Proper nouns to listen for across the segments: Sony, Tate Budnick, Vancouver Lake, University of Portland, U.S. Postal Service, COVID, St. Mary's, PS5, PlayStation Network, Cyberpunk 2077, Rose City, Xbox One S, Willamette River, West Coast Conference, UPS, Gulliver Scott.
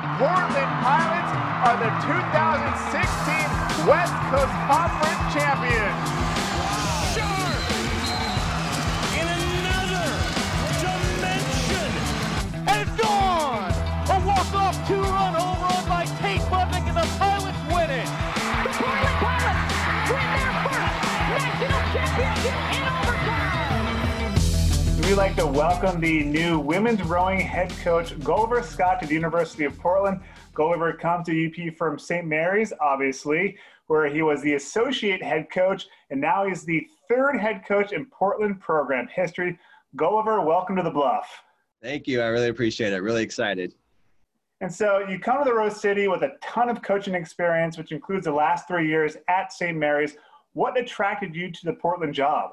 Portland Pilots are the 2016 West Coast Conference champions. Sharp in another dimension. And it's gone! A walk-off two-run home run by Tate Budnick, and the Pilots win it. The Portland Pilots win their first national championship in overtime. We'd like to welcome the new women's rowing head coach, Gulliver Scott, to the University of Portland. Gulliver comes to UP from St. Mary's, obviously, where he was the associate head coach, and now he's the third head coach in Portland program history. Gulliver, welcome to the Bluff. Thank you. I really appreciate it. Really excited. And so you come to the Rose City with a ton of coaching experience, which includes the last 3 years at St. Mary's. What attracted you to the Portland job?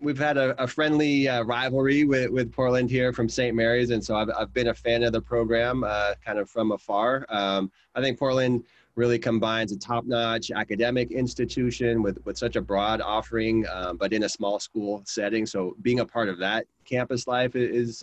We've had a friendly rivalry with Portland here from St. Mary's, and so I've been a fan of the program kind of from afar. I think Portland really combines a top-notch academic institution with such a broad offering, but in a small school setting. So being a part of that campus life is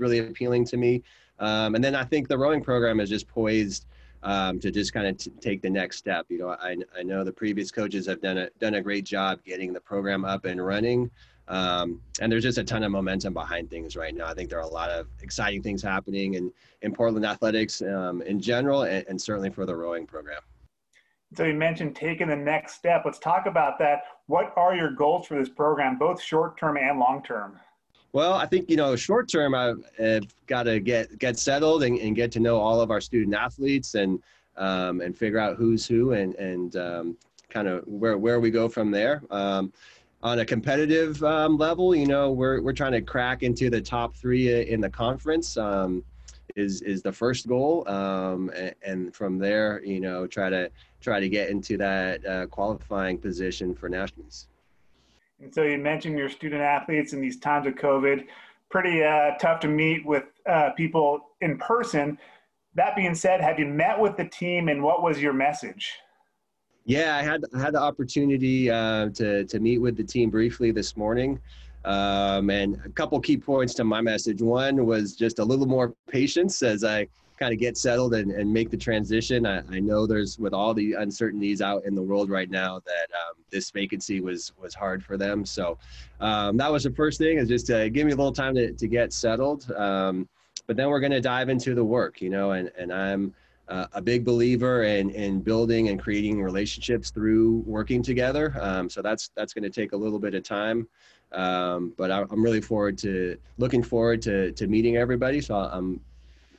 really appealing to me. And then I think the rowing program is just poised to just kind of take the next step. You know, I know the previous coaches have done a great job getting the program up and running, and there's just a ton of momentum behind things right now. I think there are a lot of exciting things happening in Portland athletics in general, and certainly for the rowing program. So you mentioned taking the next step. Let's talk about that. What are your goals for this program, both short-term and long-term? Well, I think, you know, short term, I've got to get settled and get to know all of our student athletes and figure out who's who and kind of where we go from there. On a competitive level, you know, we're trying to crack into the top three in the conference is the first goal, and from there, you know, try to get into that qualifying position for nationals. And so you mentioned your student athletes in these times of COVID, pretty tough to meet with people in person. That being said, have you met with the team, and what was your message? Yeah, I had the opportunity to meet with the team briefly this morning. And a couple key points to my message. One was just a little more patience as I kind of get settled and make the transition. I know there's, with all the uncertainties out in the world right now, that this vacancy was hard for them. So that was the first thing, is just to give me a little time to get settled. But then we're going to dive into the work, you know, and I'm a big believer in building and creating relationships through working together. So that's going to take a little bit of time. But I'm really looking forward to meeting everybody. So I'm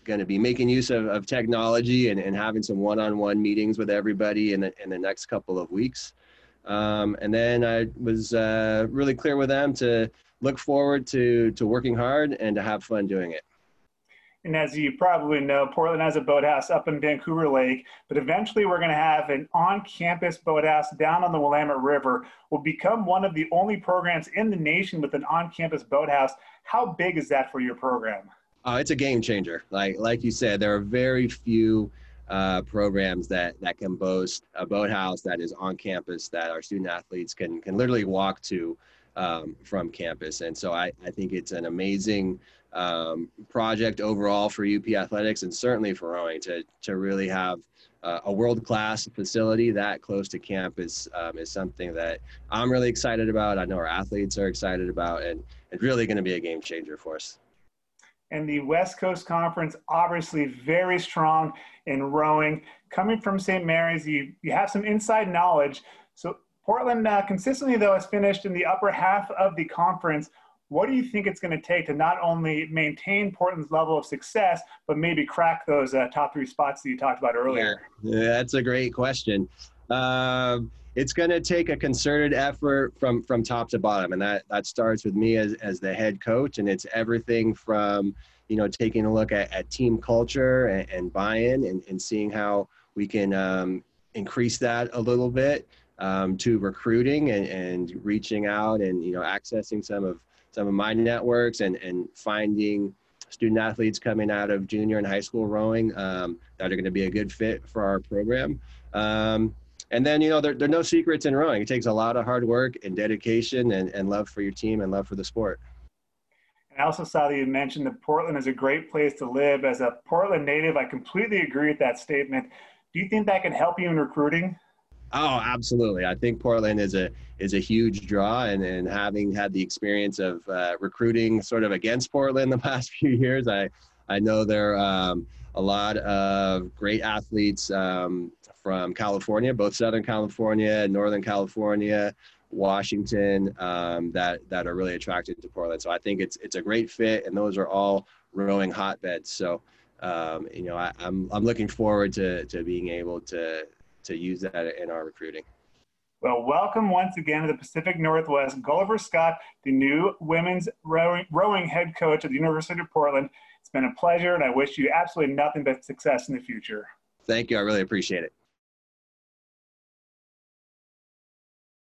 going to be making use of technology and having some one-on-one meetings with everybody in the next couple of weeks. And then I was really clear with them to look forward to working hard and to have fun doing it. And as you probably know, Portland has a boathouse up in Vancouver Lake, but eventually we're going to have an on-campus boathouse down on the Willamette River. We'll become one of the only programs in the nation with an on-campus boathouse. How big is that for your program? It's a game changer. Like you said, there are very few programs that can boast a boathouse that is on campus, that our student athletes can literally walk to from campus. And so I think it's an amazing project overall for UP athletics, and certainly for rowing, to really have a world-class facility that close to campus is something that I'm really excited about. I know our athletes are excited about, and it's really going to be a game changer for us. And the West Coast Conference, obviously very strong in rowing. Coming from St. Mary's, you have some inside knowledge. So Portland consistently, though, has finished in the upper half of the conference. What do you think it's going to take to not only maintain Portland's level of success, but maybe crack those top three spots that you talked about earlier? Yeah, that's a great question. It's going to take a concerted effort from top to bottom, and that starts with me as the head coach, and it's everything from, you know, taking a look at team culture and buy-in and seeing how we can increase that a little bit, to recruiting and reaching out and, you know, accessing some of my networks and finding student athletes coming out of junior and high school rowing that are going to be a good fit for our program. And then, you know, there are no secrets in rowing. It takes a lot of hard work and dedication and love for your team and love for the sport. I also saw that you mentioned that Portland is a great place to live. As a Portland native, I completely agree with that statement. Do you think that can help you in recruiting? Oh, absolutely. I think Portland is a huge draw, and having had the experience of recruiting sort of against Portland the past few years, I know there are a lot of great athletes from California, both Southern California, Northern California, Washington, that are really attracted to Portland. So I think it's a great fit, and those are all rowing hotbeds. So you know, I'm looking forward to being able to use that in our recruiting. Well, welcome once again to the Pacific Northwest, Gulliver Scott, the new women's rowing head coach at the University of Portland. It's been a pleasure, and I wish you absolutely nothing but success in the future. Thank you. I really appreciate it.